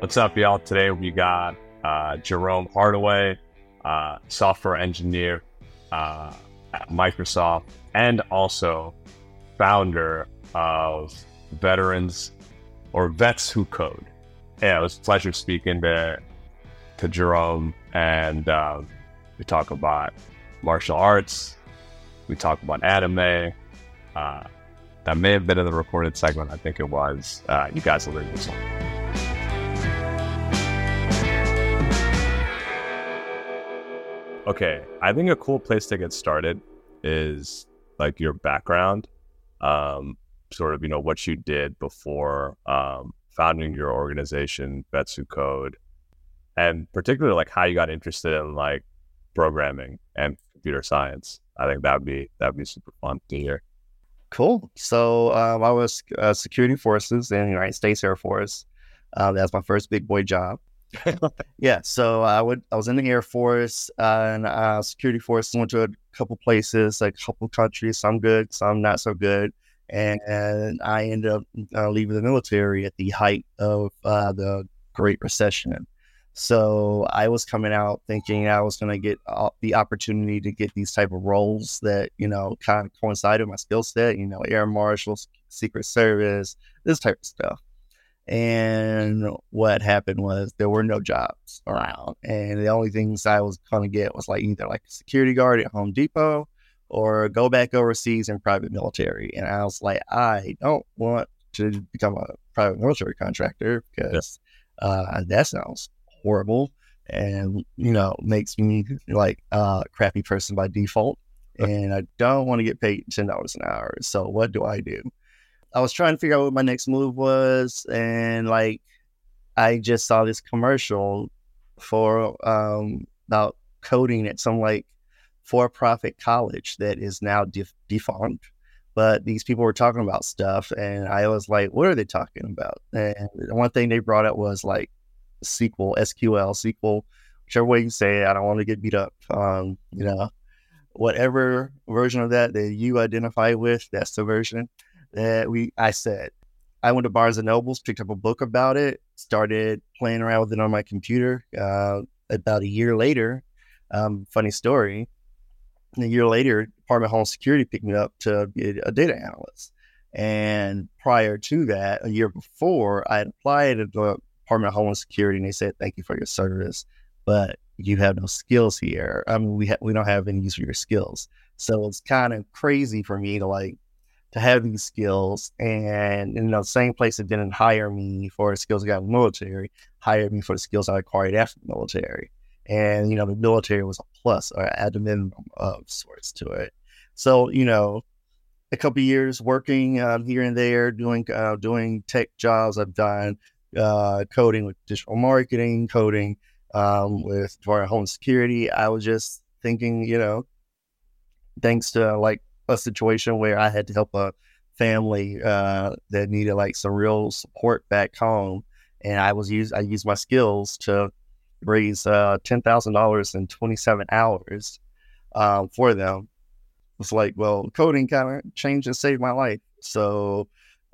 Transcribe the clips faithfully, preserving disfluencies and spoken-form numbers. What's up, y'all? Today we got uh, Jerome Hardaway, uh, software engineer uh, at Microsoft, and also founder of Veterans or Vets Who Code. Yeah, it was a pleasure speaking to to Jerome, and uh, we talk about martial arts. We talk about anime. Uh, that may have been in the recorded segment. I think it was. Uh, you guys will learn this one. Okay, I think a cool place to get started is like your background, um, sort of, you know, what you did before um, founding your organization, Vets Who Code, and particularly like how you got interested in like programming and computer science. I think that would be that would be super fun to hear. Cool. So um, I was uh, security forces in the United States Air Force. Uh, that's my first big boy job. yeah, so I would I was in the Air Force uh, and uh, security force. Went to a couple places, a couple countries. Some good, some not so good. And, and I ended up uh, leaving the military at the height of uh, the Great Recession. So I was coming out thinking I was going to get uh, the opportunity to get these type of roles that, you know, kind of coincided with my skill set. You know, Air Marshal, Secret Service, this type of stuff. And what happened was there were no jobs around, and the only things I was going to get was like either like a security guard at Home Depot or go back overseas in private military. And I was like, I don't want to become a private military contractor because yeah. uh, that sounds horrible and, you know, makes me like a crappy person by default. And I don't want to get paid ten dollars an hour. So what do I do? I was trying to figure out what my next move was, and like I just saw this commercial for um, about coding at some like for-profit college that is now def- defunct. But these people were talking about stuff, and I was like, "What are they talking about?" And one thing they brought up was like S Q L, S Q L, S Q L, whichever way you say it. I don't want to get beat up, um, you know. Whatever version of that that you identify with, that's the version. That we, I said, I went to Barnes and Nobles, picked up a book about it, started playing around with it on my computer. Uh, about a year later, um, funny story. A year later, Department of Homeland Security picked me up to be a data analyst. And prior to that, a year before, I had applied at the Department of Homeland Security, and they said, "Thank you for your service, but you have no skills here. I mean, we ha- we don't have any use for your skills." So it's kind of crazy for me to like. to have these skills, and you know, the same place that didn't hire me for the skills I got in the military, hired me for the skills I acquired after the military. And, you know, the military was a plus or at the minimum of sorts to it. So, you know, a couple of years working uh, here and there, doing uh, doing tech jobs. I've done uh, coding with digital marketing, coding um, with home security. I was just thinking, you know, thanks to like, a situation where I had to help a family uh, that needed like some real support back home, and I was used I used my skills to raise uh, ten thousand dollars in twenty seven hours um, for them. It's like, well, coding kind of changed and saved my life, so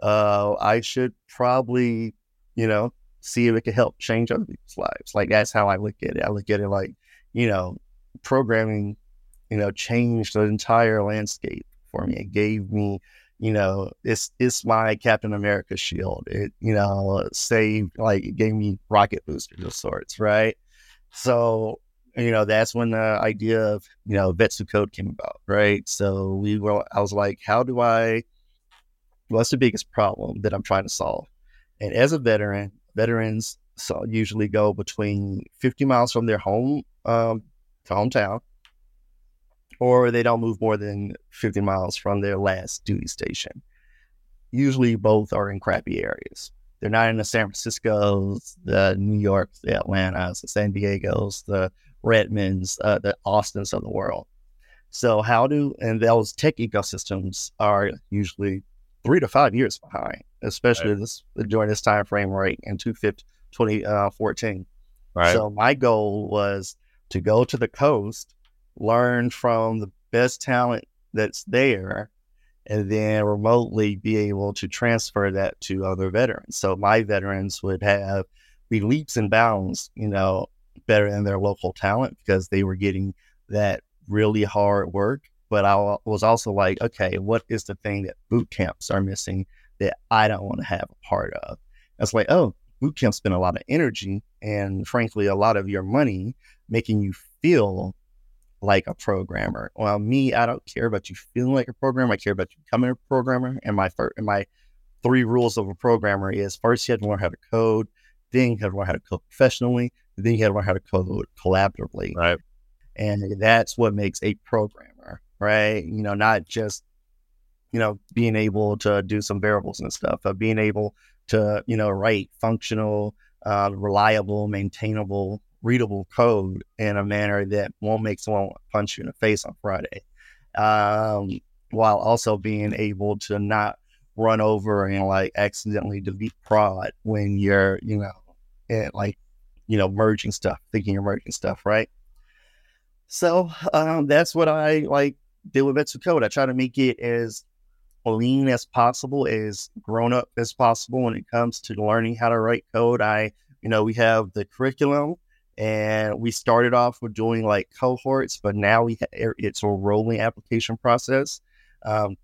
uh, I should probably, you know, see if it could help change other people's lives. Like that's how I look at it. I look at it like, you know, programming. You know, changed the entire landscape for me. It gave me, you know, it's it's my Captain America shield. It, you know, saved, like, it gave me rocket boosters of sorts, right? So, you know, that's when the idea of, you know, Vets Who Code came about, right? So we were, I was like, how do I, what's the biggest problem that I'm trying to solve? And as a veteran, veterans so usually go between fifty miles from their home, um, to hometown, or they don't move more than fifty miles from their last duty station. Usually both are in crappy areas. They're not in the San Francisco's, the New York's, the Atlanta's, the San Diego's, the Redmond's, uh, the Austin's of the world. So how do, and those tech ecosystems are usually three to five years behind, especially right. this during this time frame right in twenty fourteen. Right. So my goal was to go to the coast, learn from the best talent that's there, and then remotely be able to transfer that to other veterans. So my veterans would have be leaps and bounds, you know, better than their local talent because they were getting that really hard work. But I was also like, okay, what is the thing that boot camps are missing that I don't want to have a part of? I was like, oh, boot camps spend a lot of energy and frankly, a lot of your money making you feel like a programmer. Well, me, I don't care about you feeling like a programmer. I care about you becoming a programmer. And my first, and my three rules of a programmer is first, you have to learn how to code. Then you have to learn how to code professionally. Then you have to learn how to code collaboratively. Right. And that's what makes a programmer, right? You know, not just, you know, being able to do some variables and stuff, but being able to, you know, write functional, uh, reliable, maintainable, readable code in a manner that won't make someone punch you in the face on Friday, um, while also being able to not run over and like accidentally delete prod when you're, you know, and like, you know, merging stuff, thinking you're merging stuff, right? So um, that's what I like did with Vets Who Code. I try to make it as lean as possible, as grown up as possible when it comes to learning how to write code. I, you know, we have the curriculum and we started off with doing like cohorts, but now we ha- it's a rolling application process. Um,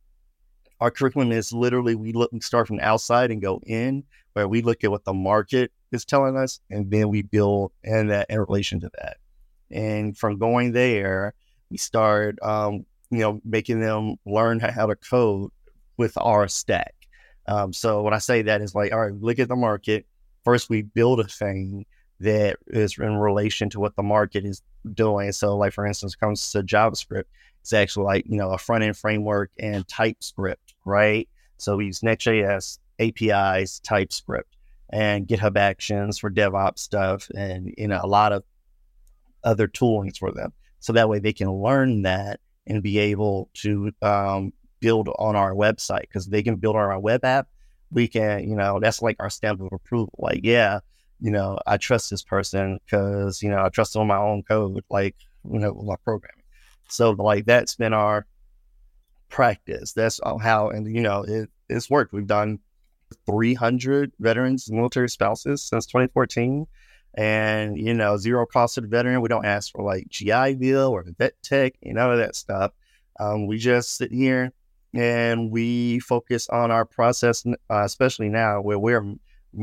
Our curriculum is literally, we look, we start from the outside and go in, where we look at what the market is telling us, and then we build in that in relation to that. And from going there, we start, um, you know, making them learn how to code with our stack. Um, so when I say that, it's like, all right, look at the market. First, we build a thing that is in relation to what the market is doing. So like, for instance, when it comes to JavaScript, it's actually like, you know, a front end framework and TypeScript. Right. So we use Next.js, A P Is, TypeScript, and GitHub Actions for DevOps stuff, and, you know, a lot of other toolings for them. So that way they can learn that and be able to um, build on our website, because they can build on our web app. We can, you know, that's like our stamp of approval. Like, yeah, you know, I trust this person because, you know, I trust them on my own code, like, you know, with my programming. So like that's been our practice. That's how, and you know, it, it's worked. We've done three hundred veterans, military spouses since twenty fourteen, and you know, zero cost to the veteran. We don't ask for like G I Bill or vet tech, you know, that stuff. Um, we just sit here and we focus on our process, uh, especially now where we're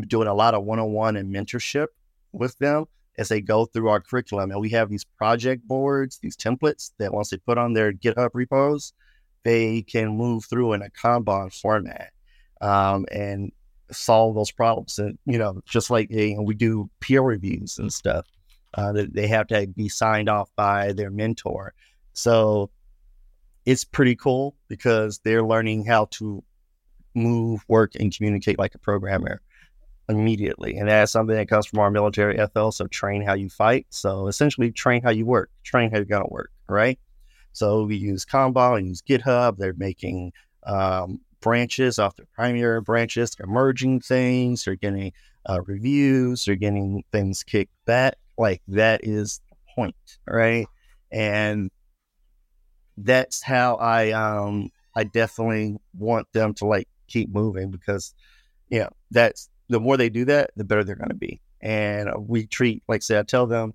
doing a lot of one-on-one and mentorship with them as they go through our curriculum. And we have these project boards, these templates that once they put on their GitHub repos, they can move through in a Kanban format um, and solve those problems. And, you know, just like you know, we do peer reviews and stuff, uh, that they have to be signed off by their mentor. So it's pretty cool because they're learning how to move, work, and communicate like a programmer immediately. And that's something that comes from our military ethos of train how you fight. So essentially train how you work, train how you're going to work, right? So we use Kanban, we use GitHub. They're making um, branches off their primary branches. They're merging things. They're getting uh, reviews. They're getting things kicked back. Like that is the point, right? And that's how I um, I definitely want them to like keep moving, because you know, that's the more they do that, the better they're going to be. And we treat, like I said, I tell them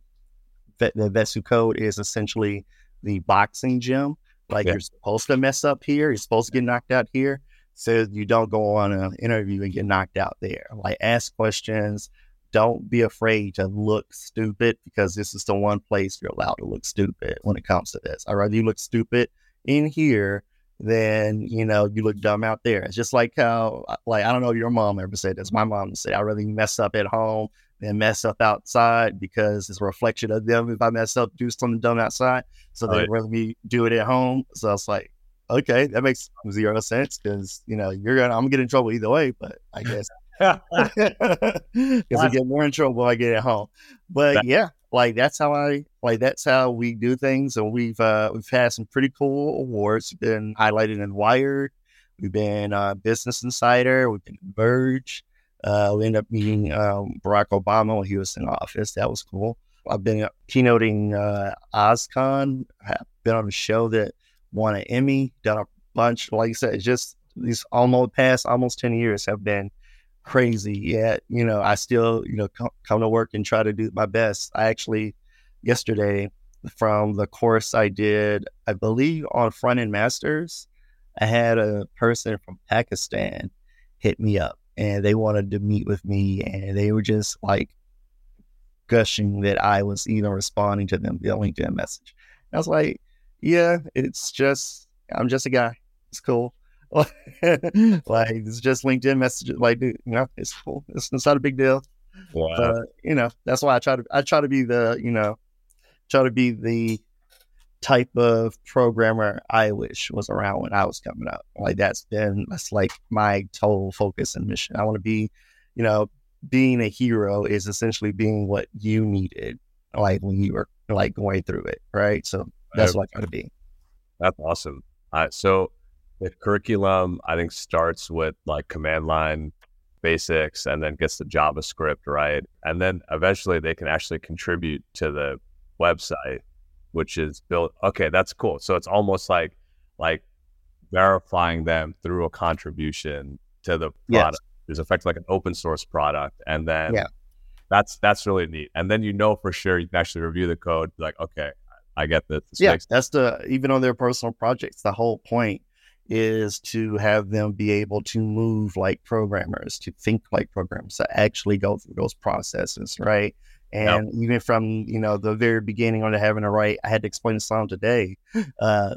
that the Vets Who Code is essentially the boxing gym. Like yeah. You're supposed to mess up here, you're supposed to get knocked out here, so you don't go on an interview and get knocked out there. Like, ask questions, don't be afraid to look stupid, because this is the one place you're allowed to look stupid when it comes to this. I'd rather you look stupid in here than, you know, you look dumb out there. It's just like how, like, I don't know if your mom ever said this, my mom said, I'd rather you mess up at home and mess up outside, because it's a reflection of them. If I mess up, do something dumb outside, so they'd rather me do it at home. So I was like, okay, that makes zero sense, because you know you're gonna, I'm gonna get in trouble either way. But I guess because I get more in trouble when I get at home. But that, yeah, like that's how I like that's how we do things, and we've uh, we've had some pretty cool awards. Been highlighted in Wired. We've been uh, Business Insider. We've been Verge. Uh, we ended up meeting um, Barack Obama when he was in office. That was cool. I've been keynoting uh, OzCon. I've been on a show that won an Emmy, done a bunch. Like I said, it's just these almost past almost ten years have been crazy. Yeah, you know, I still, you know, co- come to work and try to do my best. I actually, yesterday, from the course I did, I believe on Front End Masters, I had a person from Pakistan hit me up and they wanted to meet with me, and they were just like gushing that I was even responding to them via LinkedIn message. And I was like, yeah, it's just, I'm just a guy. It's cool. like it's just LinkedIn messages. Like, dude, you know, it's cool. It's, it's not a big deal. Wow. But, you know, that's why I try to, I try to be the, you know, try to be the type of programmer I wish was around when I was coming up. Like that's been, that's like my total focus and mission. I want to be, you know, being a hero is essentially being what you needed, like when you were like going through it. Right. So that's what I try to be. That's awesome. Uh, so the curriculum, I think, starts with like command line basics and then gets to JavaScript, right? And then eventually they can actually contribute to the website, which is built. Okay, that's cool. So it's almost like like verifying them through a contribution to the product. Yes. It's effectively like an open source product. And then yeah. that's that's really neat. And then you know for sure you can actually review the code, like, okay, I get this. this yeah, makes- that's the, even on their personal projects, the whole point is to have them be able to move like programmers, to think like programmers, to actually go through those processes, right? And yep. even from, you know, the very beginning on to having to write, I had to explain to someone today, uh,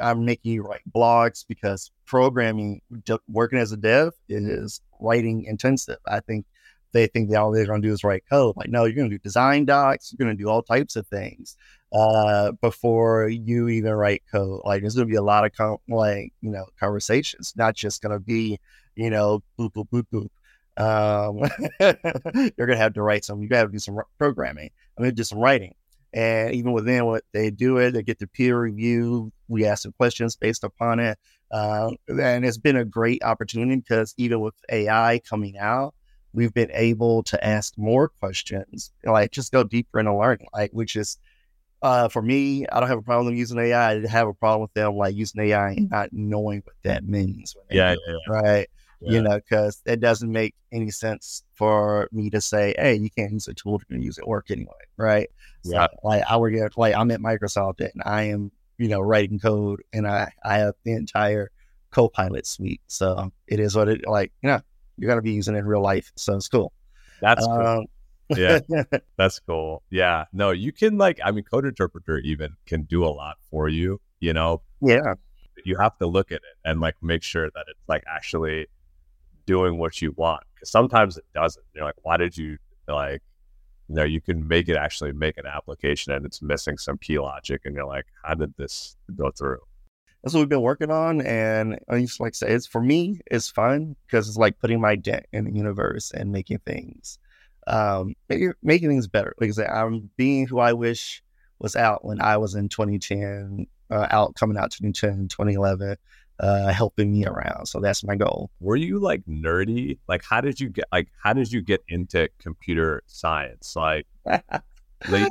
I'm making you write blogs because programming, working as a dev, is writing intensive. I think they think that all they're going to do is write code. Like, no, you're going to do design docs. You're going to do all types of things uh, before you even write code. Like, there's going to be a lot of, com- like, you know, conversations, not just going to be, you know, boop, boop, boop, boop. Um, you're gonna have to write some. You gotta do some programming. I mean, just some writing. And even within what they do, it they get the peer review. We ask them questions based upon it. Uh, and it's been a great opportunity because even with A I coming out, we've been able to ask more questions. Like just go deeper into learning. Like which is, uh, for me, I don't have a problem using A I. I have a problem with them like using A I and not knowing what that means. Yeah, do, yeah, yeah, right. Yeah. You know, because it doesn't make any sense for me to say, hey, you can't use a tool to use it at work anyway, right? So, yeah. Like, I work at, like, I'm at Microsoft and I am, you know, writing code and I, I have the entire Copilot suite. So it is what it, like, you know, you're going to be using it in real life. So it's cool. That's cool. Um, yeah, that's cool. Yeah. No, you can, like, I mean, Code Interpreter even can do a lot for you, you know? Yeah. You have to look at it and, like, make sure that it's, like, actually doing what you want, because sometimes it doesn't. You're like, why did you like, you know, you can make it actually make an application and it's missing some key logic, and you're like, how did this go through? That's what we've been working on, and I used to like say it's for me, it's fun because it's like putting my dent in the universe and making things, um, making, making things better. Like I said, I'm being who I wish was out when I was in twenty ten, uh, out coming out twenty ten, twenty eleven. Uh, helping me around. So that's my goal. Were you like nerdy? Like, how did you get, like, how did you get into computer science? Like, like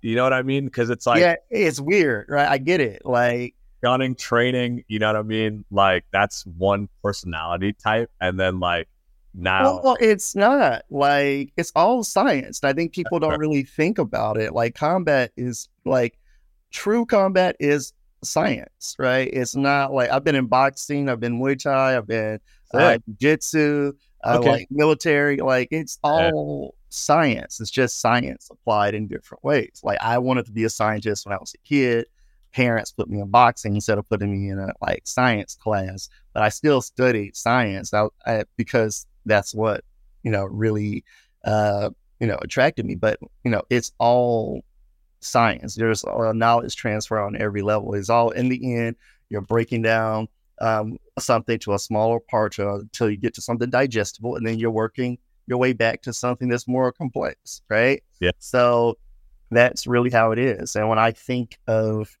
you know what I mean? Cause it's like, yeah, it's weird, right? I get it. Like gunning training, you know what I mean? Like that's one personality type. And then like now well, well, it's not like, it's all science. And I think people don't really think about it. Like combat is like true combat is science, right? It's not like I've been in boxing, I've been Muay Thai, I've been uh, jiu-jitsu, uh, okay. like military, like it's all yeah. science. It's just science applied in different ways. Like I wanted to be a scientist when I was a kid. Parents put me in boxing instead of putting me in a like science class, but I still studied science I, I, because that's what, you know, really, uh, you know, attracted me. But, you know, it's all science. There's a knowledge transfer on every level. It's all in the end, you're breaking down um, something to a smaller part until you get to something digestible, and then you're working your way back to something that's more complex, right? Yeah. So that's really how it is. And when I think of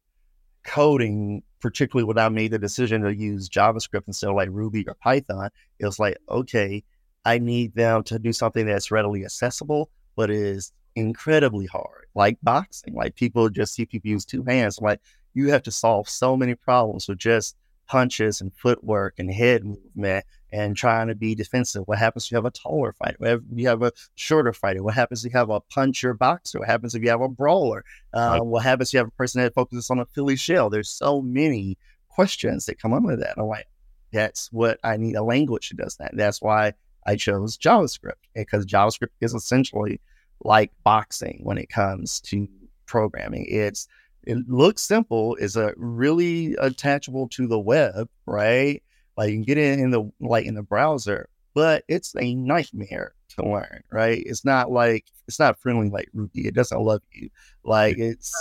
coding, particularly when I made the decision to use JavaScript instead of like Ruby or Python, it was like, okay, I need them to do something that's readily accessible, but is incredibly hard, like boxing. Like people just see people use two hands. Like you have to solve so many problems with just punches and footwork and head movement and trying to be defensive. What happens if you have a taller fighter? What if you have a shorter fighter? What happens if you have a puncher boxer? What happens if you have a brawler? Uh, what happens if you have a person that focuses on a Philly shell? There's so many questions that come up with that. I'm like, that's what I need, a language that does that. That's why I chose JavaScript, because JavaScript is essentially like boxing when it comes to programming. It's It looks simple. It's a really attachable to the web, right? Like you can get it in the like in the browser, but it's a nightmare to learn, right? It's not like it's not friendly like Ruby. It doesn't love you. Like it's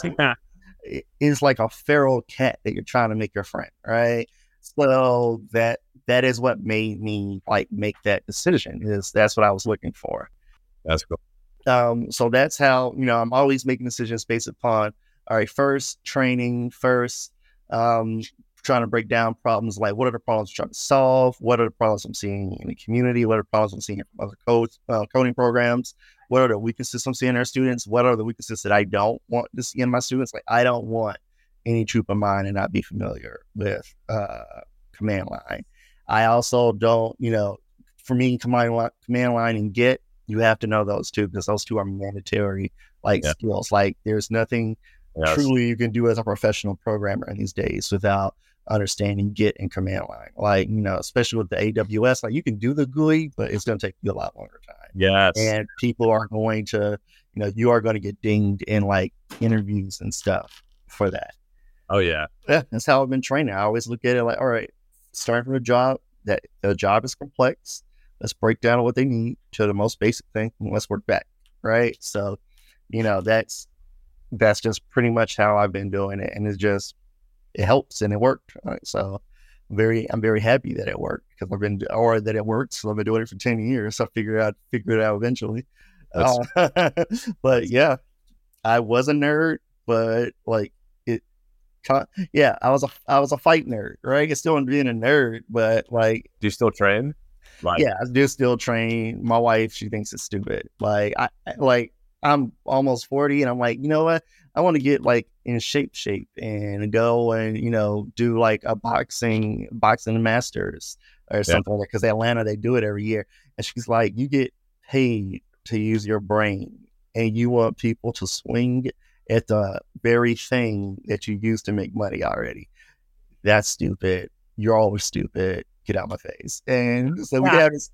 it, it's like a feral cat that you're trying to make your friend, right? So that that is what made me like make that decision. Is that's what I was looking for. That's cool. Um, so that's how you know I'm always making decisions based upon. All right, first training, first um, trying to break down problems like what are the problems I'm trying to solve? What are the problems I'm seeing in the community? What are the problems I'm seeing from other codes, uh, coding programs? What are the weaknesses I'm seeing in our students? What are the weaknesses that I don't want to see in my students? Like I don't want any troop of mine to not be familiar with uh, command line. I also don't, you know, for me, command line, command line and Git, you have to know those two because those two are mandatory like yeah. skills. Like there's nothing... Yes. Truly, you can do as a professional programmer in these days without understanding Git and command line. Like, you know, especially with the A W S, like you can do the G U I, but it's going to take you a lot longer time. Yes. And people are going to, you know, you are going to get dinged in like interviews and stuff for that. Oh, yeah. Yeah. That's how I've been training. I always look at it like, all right, starting from a job that the job is complex. Let's break down what they need to the most basic thing. And let's work back. Right. So, you know, that's, That's just pretty much how I've been doing it. And it's just, it helps and it worked. Right? So I'm very, I'm very happy that it worked because I've been, or that it worked. So I've been doing it for ten years. So I figured I'd figure it out eventually. Uh, but yeah, I was a nerd, but like it, yeah, I was a, I was a fight nerd, right? It's still being a nerd, but like. Do you still train? Like, yeah, I do still train. My wife, she thinks it's stupid. Like I, like. I'm almost forty and I'm like, you know what? I want to get like in shape shape and go and, you know, do like a boxing, boxing masters or yeah. something like, cause Atlanta, they do it every year. And she's like, you get paid to use your brain and you want people to swing at the very thing that you use to make money already. That's stupid. You're always stupid. Get out of my face. And so yeah. we have this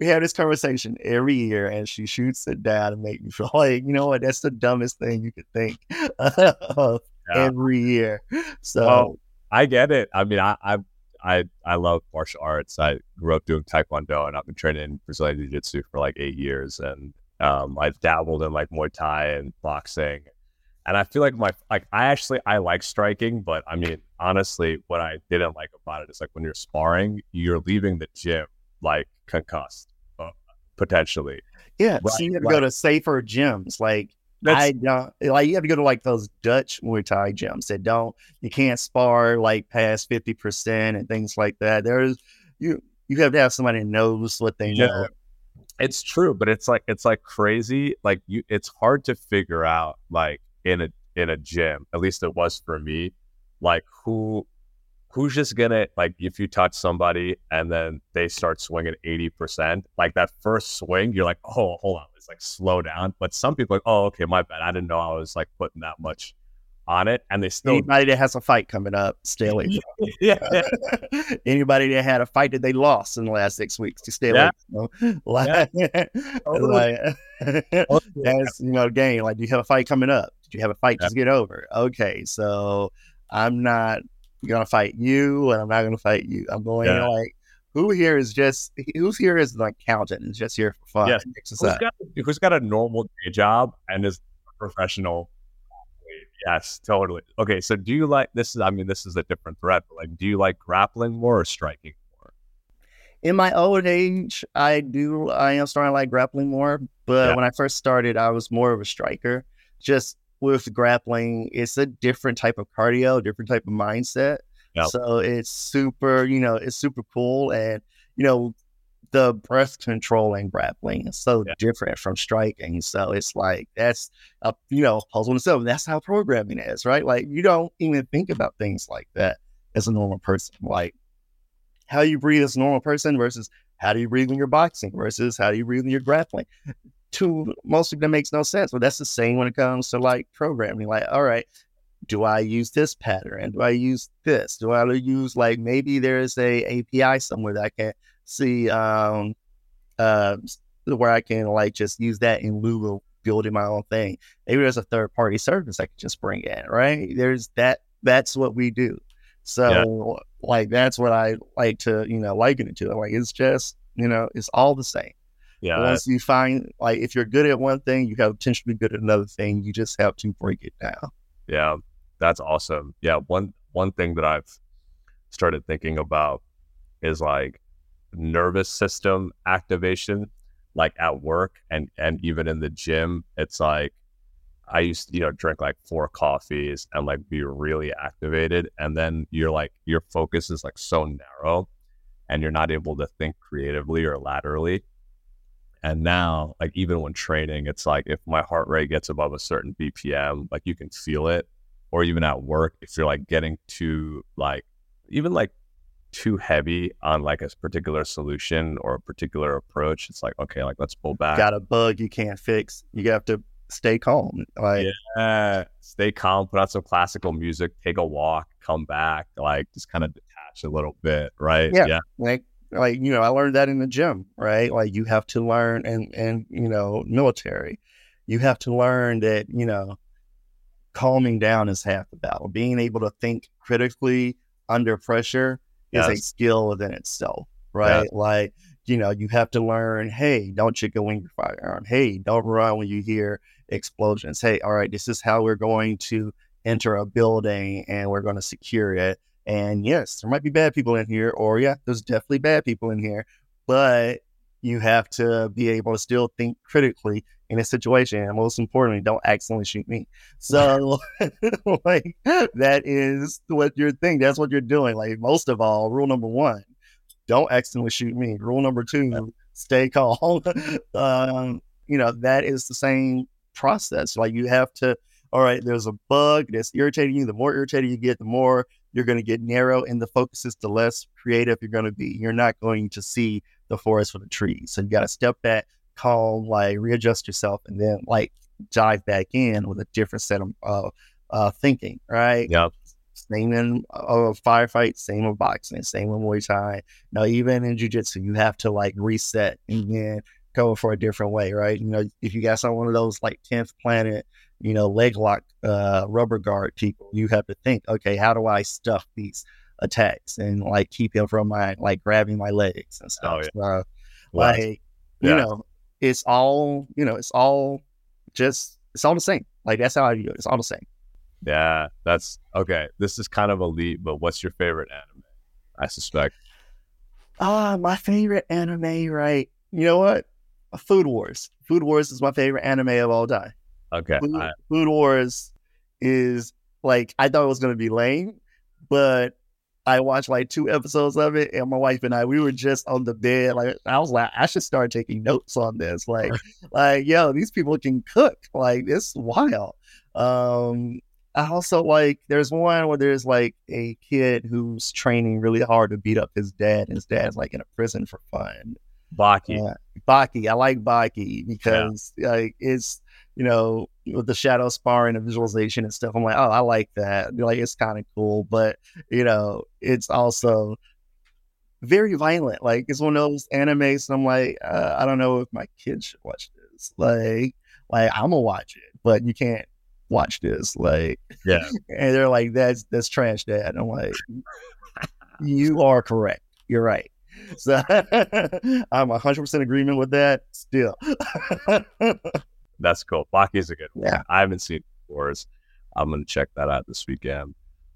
We have this conversation every year, and she shoots it down and makes me feel like, you know what, that's the dumbest thing you could think of yeah. every year. So well, I get it. I mean, I, I I I love martial arts. I grew up doing Taekwondo, and I've been training Brazilian Jiu-Jitsu for like eight years, and um, I've dabbled in like Muay Thai and boxing. And I feel like my like I actually I like striking, but I mean, honestly, what I didn't like about it is like when you're sparring, you're leaving the gym like concussed uh, potentially. Yeah. Right, so you have to like, go to safer gyms. Like I don't like you have to go to like those Dutch Muay Thai gyms that don't you can't spar like past fifty percent and things like that. There's you you have to have somebody who knows what they yeah, know. It's true, but it's like it's like crazy. Like you it's hard to figure out like in a in a gym, at least it was for me, like who who's just gonna, like, if you touch somebody and then they start swinging eighty percent, like that first swing, you're like, oh, hold on, it's like slow down. But some people are like, oh, okay, my bad. I didn't know I was like putting that much on it. And they still. Anybody that has a fight coming up, stay away. yeah. Anybody that had a fight that they lost in the last six weeks, to stay away. Yeah. Like, yeah. like that's, you know, game. Like, do you have a fight coming up? Do you have a fight? Yeah. Just get over. Okay, so I'm not. Gonna fight you, and I'm not gonna fight you. I'm going yeah. like, who here is just who's here is an accountant and just here for fun. Yes. And exercise. Who's got, who's got a normal day job and is a professional? Yes, totally. Okay, so do you like this? Is I mean, this is a different threat, but like, do you like grappling more or striking more? In my old age, I do. I am starting to like grappling more, but yeah. when I first started, I was more of a striker. Just with grappling, it's a different type of cardio, different type of mindset. Yep. So it's super, you know, it's super cool. And, you know, the breath control in grappling is so yeah. different from striking. So it's like, that's a, you know, puzzle in itself. That's how programming is, right? Like you don't even think about things like that as a normal person. Like how you breathe as a normal person versus how do you breathe when you're boxing versus how do you breathe when you're grappling. To most of them makes no sense. But that's the same when it comes to like programming. Like, all right, do I use this pattern? Do I use this? Do I use like maybe there is a A P I somewhere that I can see um, uh, where I can like just use that in lieu of building my own thing. Maybe there's a third party service I can just bring in, right? There's that. That's what we do. So yeah. like that's what I like to you know liken it to. Like it's just you know it's all the same. Yeah. Once you find like if you're good at one thing, you have potential to be good at another thing. You just have to break it down. Yeah, that's awesome. Yeah, one one thing that I've started thinking about is like nervous system activation, like at work and and even in the gym. It's like I used to, you know, drink like four coffees and like be really activated, and then you're like your focus is like so narrow, and you're not able to think creatively or laterally. And now, like, even when training, it's like if my heart rate gets above a certain B P M, like you can feel it. Or even at work, if you're like getting too, like, even like too heavy on like a particular solution or a particular approach, it's like, okay, like, let's pull back. Got a bug you can't fix. You have to stay calm. Like, yeah, stay calm, put on some classical music, take a walk, come back, like, just kind of detach a little bit, right? Yeah. yeah. Like, Like, you know, I learned that in the gym, right? Like you have to learn and, and, you know, military, you have to learn that, you know, calming down is half the battle. Being able to think critically under pressure yes. is a skill within itself, right? Yes. Like, you know, you have to learn, hey, don't chicken wing your firearm. Hey, don't run when you hear explosions. Hey, all right, this is how we're going to enter a building and we're going to secure it. And yes, there might be bad people in here, or yeah, there's definitely bad people in here, but you have to be able to still think critically in a situation. And most importantly, don't accidentally shoot me. So like that is what you're thinking. That's what you're doing. Like most of all, rule number one, don't accidentally shoot me. Rule number two, stay calm. um, you know, that is the same process. Like you have to, all right, there's a bug that's irritating you. The more irritated you get, the more you're going to get narrow, and the focus is the less creative you're going to be. You're not going to see the forest for the trees. So you got to step back, calm, like readjust yourself, and then like dive back in with a different set of uh, uh, thinking, right? Yep. Same in uh, firefight, same in boxing, same in Muay Thai. Now, even in jujitsu, you have to like reset and then go for a different way, right? You know, if you got some one of those like tenth planet, you know, leg lock, uh, rubber guard people, you have to think, okay, how do I stuff these attacks and like keep him from my, like grabbing my legs and stuff. Oh, yeah. So, like, wow. you yeah. know, it's all, you know, it's all just, it's all the same. Like that's how I view it. It's all the same. Yeah. That's okay. This is kind of a leap, but what's your favorite anime? I suspect. Ah, uh, my favorite anime, right? You know what? Food Wars. Food Wars is my favorite anime of all time. Okay. Food, I... Food Wars is like, I thought it was going to be lame, but I watched like two episodes of it, and my wife and I, we were just on the bed. Like, I was like, I should start taking notes on this. Like, like, yo, these people can cook. Like, it's wild. Um, I also like, there's one where there's like a kid who's training really hard to beat up his dad, and his dad's like in a prison for fun. Baki. Uh, Baki. I like Baki because yeah. like it's, you know, with the shadow sparring and visualization and stuff, I'm like, oh, I like that. Like, it's kind of cool, but, you know, it's also very violent. Like, it's one of those animes, and I'm like, uh, I don't know if my kids should watch this. Like, like I'm going to watch it, but you can't watch this. Like, yeah. And they're like, that's, that's trash, Dad. And I'm like, you are correct. You're right. So I'm one hundred percent agreement with that still. That's cool. Baki's a good one. Yeah. I haven't seen Wars. I'm going to check that out this weekend.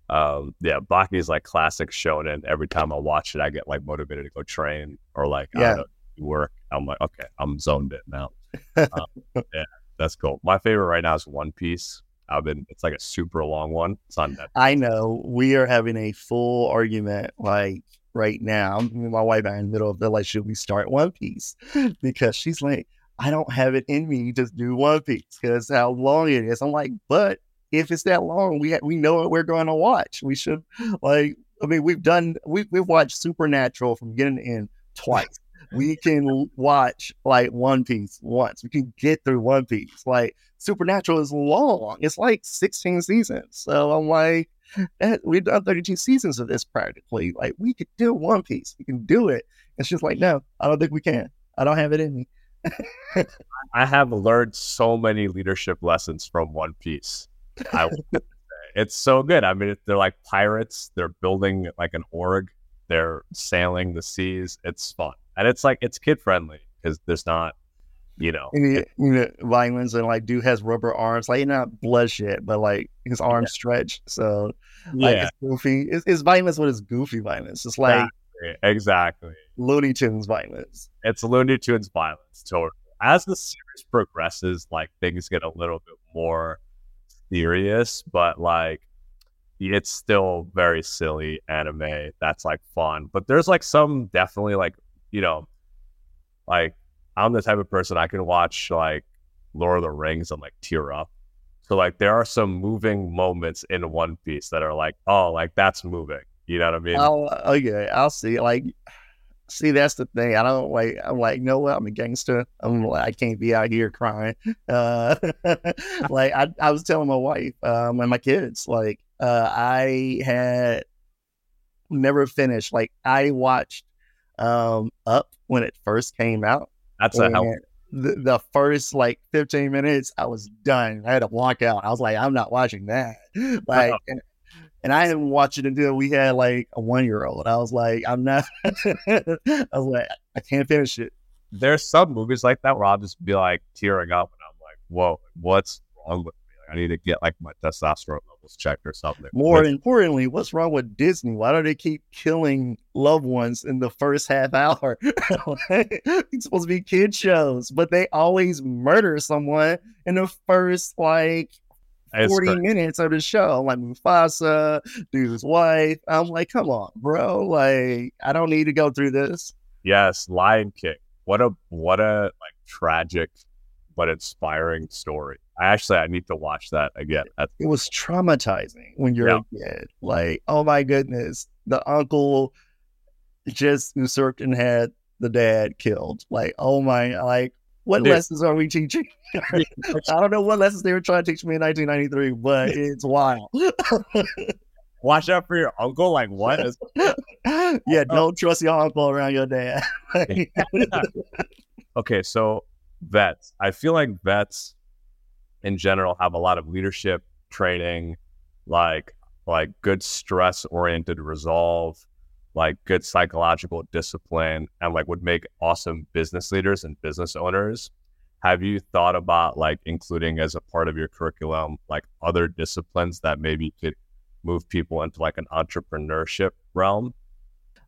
Um, yeah, Baki's like classic shonen. Every time I watch it, I get like motivated to go train or like yeah. I don't know, do work. I'm like, okay, I'm zoned in now. um, yeah, that's cool. My favorite right now is One Piece. I've been, it's like a super long one. It's on Netflix. I know. We are having a full argument like right now. My wife and I are in the middle of the like, should we start One Piece? Because she's like, I don't have it in me to do One Piece because how long it is. I'm like, but if it's that long, we ha- we know what we're going to watch. We should like I mean, we've done, we, we've watched Supernatural from beginning to end twice. We can watch like One Piece once. We can get through One Piece. Like Supernatural is long. It's like sixteen seasons. So I'm like, that, we've done thirty-two seasons of this practically. Like we could do One Piece. We can do it. It's just like, no, I don't think we can. I don't have it in me. I have learned so many leadership lessons from One Piece. I, it's so good. I mean, they're like pirates. They're building like an org. They're sailing the seas. It's fun. And it's like, it's kid friendly because there's not, you know, you know, violence, and like dude has rubber arms, like not bloodshed, but like his arms yeah. stretch. So like yeah. it's goofy. It's, it's violence, but it's goofy violence. It's like exactly. exactly Looney Tunes violence. It's Looney Tunes violence. Totally. As the series progresses, like things get a little bit more serious, but like it's still very silly anime that's like fun. But there's like some definitely like, you know, like I'm the type of person I can watch like Lord of the Rings and like tear up. So like there are some moving moments in One Piece that are like, oh, like that's moving. You know what I mean? I'll, okay, I'll see. Like, see, that's the thing. I don't like. I'm like, no, what? I'm a gangster. I'm like, I can't be out here crying. Uh, like I, I was telling my wife um, and my kids, like uh, I had never finished. Like I watched. Um, Up when it first came out. That's a help. The, the first like fifteen minutes, I was done. I had to walk out. I was like, I'm not watching that. Like, oh. and, and I didn't watch it until we had like a one year old. I was like, I'm not. I was like, I can't finish it. There's some movies like that where I'll just be like tearing up, and I'm like, whoa, what's wrong with me? Like, I need to get like my testosterone levels checked or something. More Which- importantly, what's wrong with Disney? Why do they keep killing loved ones in the first half hour? It's supposed to be kid shows, but they always murder someone in the first like forty minutes of the show, like Mufasa, dude's wife. I'm like, come on, bro! Like, I don't need to go through this. Yes, Lion King. What a what a like tragic but inspiring story. I actually I need to watch that again. That's- it was traumatizing when you're yeah. a kid. Like, oh my goodness, the uncle just usurped and had the dad killed. Like, oh my, like, what Dude. lessons are we teaching? I don't know what lessons they were trying to teach me in nineteen ninety-three, but it's wild. Watch out for your uncle. Like, what? Is- yeah, don't trust your uncle around your dad. Okay, so vets. I feel like vets in general have a lot of leadership training, like like good stress-oriented resolve, like good psychological discipline, and like would make awesome business leaders and business owners. Have you thought about like including as a part of your curriculum, like other disciplines that maybe could move people into like an entrepreneurship realm?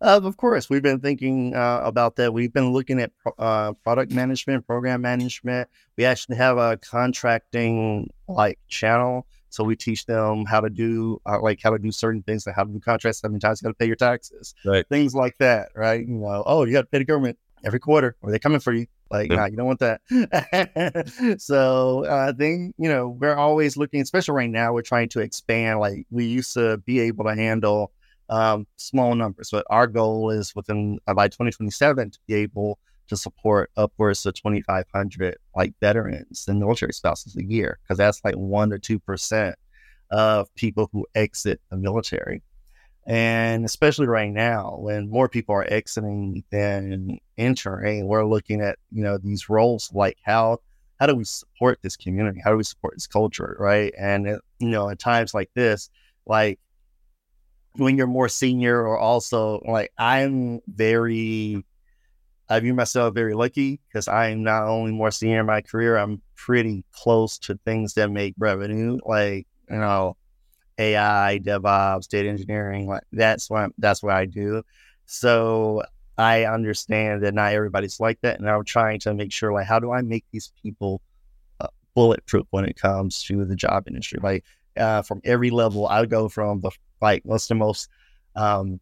Uh, of course, we've been thinking uh, about that. We've been looking at pro- uh, product management, program management. We actually have a contracting like channel. So we teach them how to do uh, like how to do certain things, like how to do contracts, how many times you got to pay your taxes, right. Things like that, right? You know, oh, you got to pay the government every quarter, or they're coming for you. Like, yeah. nah, you don't want that. So uh, then, you know, we're always looking, especially right now, we're trying to expand. Like we used to be able to handle um, small numbers, but our goal is within uh, by twenty twenty-seven to be able to support upwards of twenty-five hundred like veterans and military spouses a year, because that's like one or two percent of people who exit the military. And especially right now, when more people are exiting than entering, we're looking at, you know, these roles like how how do we support this community? How do we support this culture, right? And it, you know, at times like this, like when you're more senior, or also like I'm very. I view myself very lucky because I am not only more senior in my career, I'm pretty close to things that make revenue, like, you know, A I, DevOps, data engineering. Like that's what I'm, that's what I do. So I understand that not everybody's like that, and I'm trying to make sure, like, how do I make these people uh, bulletproof when it comes to the job industry? Like uh, from every level, I go from the like what's the most um,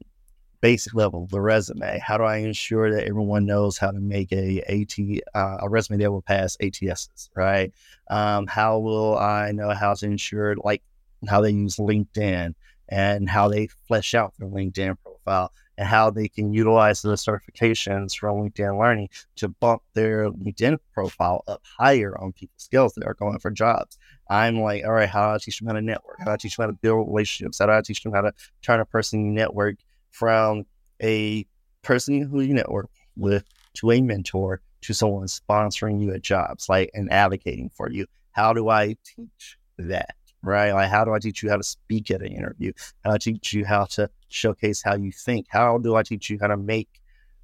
basic level, the resume. How do I ensure that everyone knows how to make a AT uh, a resume that will pass A T S's, right? Um, how will I know how to ensure like how they use LinkedIn? and how they flesh out their LinkedIn profile and how they can utilize the certifications from LinkedIn Learning to bump their LinkedIn profile up higher on people's skills that are going for jobs. I'm like, all right, how do I teach them how to network? How do I teach them how to build relationships? How do I teach them how to turn a person network from a person who you network with to a mentor to someone sponsoring you at jobs, like, and advocating for you? How do I teach that? Right? Like, how do I teach you how to speak at an interview? How do I teach you how to showcase how you think? How do I teach you how to make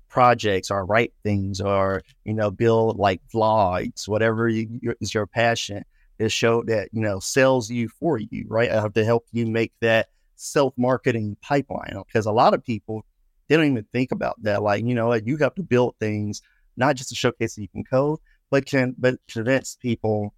projects or write things or, you know, build like vlogs, whatever you, your, is your passion, is show that, you know, sells you for you, right? I have to help you make that self-marketing pipeline, because a lot of people, they don't even think about that. Like, you know, you have to build things, not just to showcase that you can code, but can, but convince people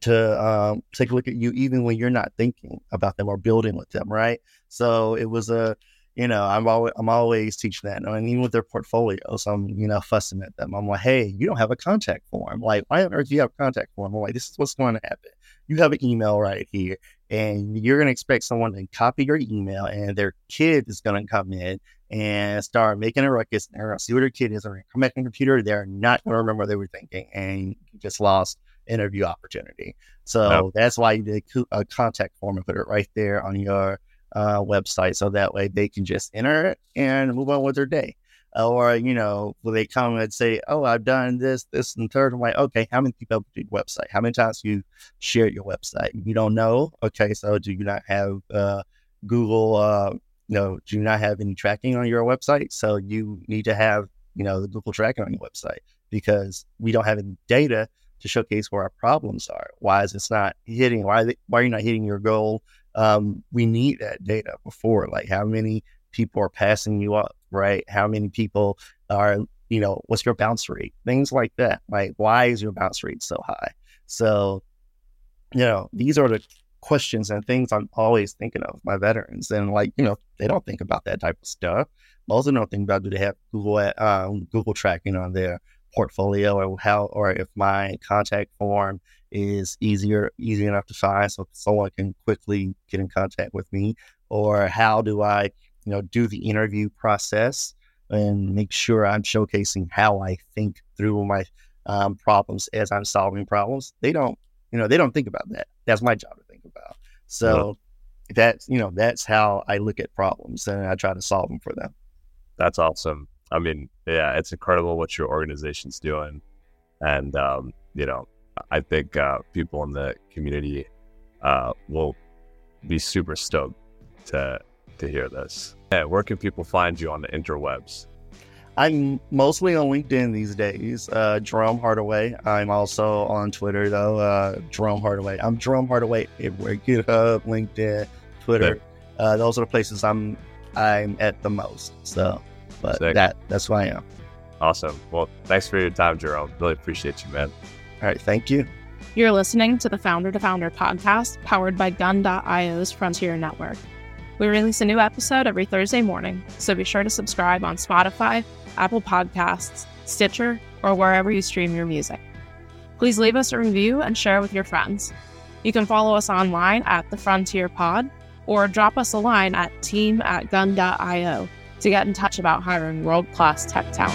to um, take a look at you even when you're not thinking about them or building with them, right? So it was a, you know, I'm always, I'm always teaching that. And even with their portfolios, I'm, you know, fussing at them. I'm like, hey, you don't have a contact form. Like, why on earth do you have a contact form? I'm like, this is what's going to happen. You have an email right here, and you're going to expect someone to copy your email, and their kid is going to come in and start making a ruckus, and they're going to see what their kid is. They're going to come back on the computer. They're not going to remember what they were thinking, and you just lost interview opportunity. So oh. that's why you did a contact form and put it right there on your uh, website. So that way they can just enter it and move on with their day. Uh, or, you know, will they come and say, oh, I've done this, this, and third. I'm like, okay, how many people do your website? How many times you shared your website? You don't know. Okay, so do you not have uh, Google, uh, you know, do you not have any tracking on your website? So you need to have, you know, the Google tracking on your website, because we don't have any data to showcase where our problems are. Why is it's not hitting? Why are, they, why are you not hitting your goal? Um, we need that data before, like how many people are passing you up, right? How many people are, you know, what's your bounce rate? Things like that. Like, why is your bounce rate so high? So, you know, these are the questions and things I'm always thinking of my veterans. And like, you know, they don't think about that type of stuff. Most of them don't think about, do they have Google, uh, Google tracking on their portfolio, or how, or if my contact form is easier, easy enough to find so someone can quickly get in contact with me, or how do I, you know, do the interview process and make sure I'm showcasing how I think through my um, problems as I'm solving problems. They don't, you know, they don't think about that. That's my job to think about. So yeah. that's, you know, that's how I look at problems, and I try to solve them for them. That's awesome. I mean, yeah, it's incredible what your organization's doing. And, um, you know, I think uh, people in the community uh, will be super stoked to to hear this. Hey, where can people find you on the interwebs? I'm mostly on LinkedIn these days, uh, Jerome Hardaway. I'm also on Twitter, though, uh, Jerome Hardaway. I'm Jerome Hardaway everywhere, GitHub, LinkedIn, Twitter. Uh, those are the places I'm I'm at the most, so... But Sick. that that's who I am. Awesome. Well, thanks for your time, Jerome. Really appreciate you, man. All right. Thank you. You're listening to the Founder to Founder podcast, powered by Gun dot I O's Frontier Network. We release a new episode every Thursday morning, so be sure to subscribe on Spotify, Apple Podcasts, Stitcher, or wherever you stream your music. Please leave us a review and share with your friends. You can follow us online at The Frontier Pod, or drop us a line at team at gun dot io. to get in touch about hiring world-class tech talent.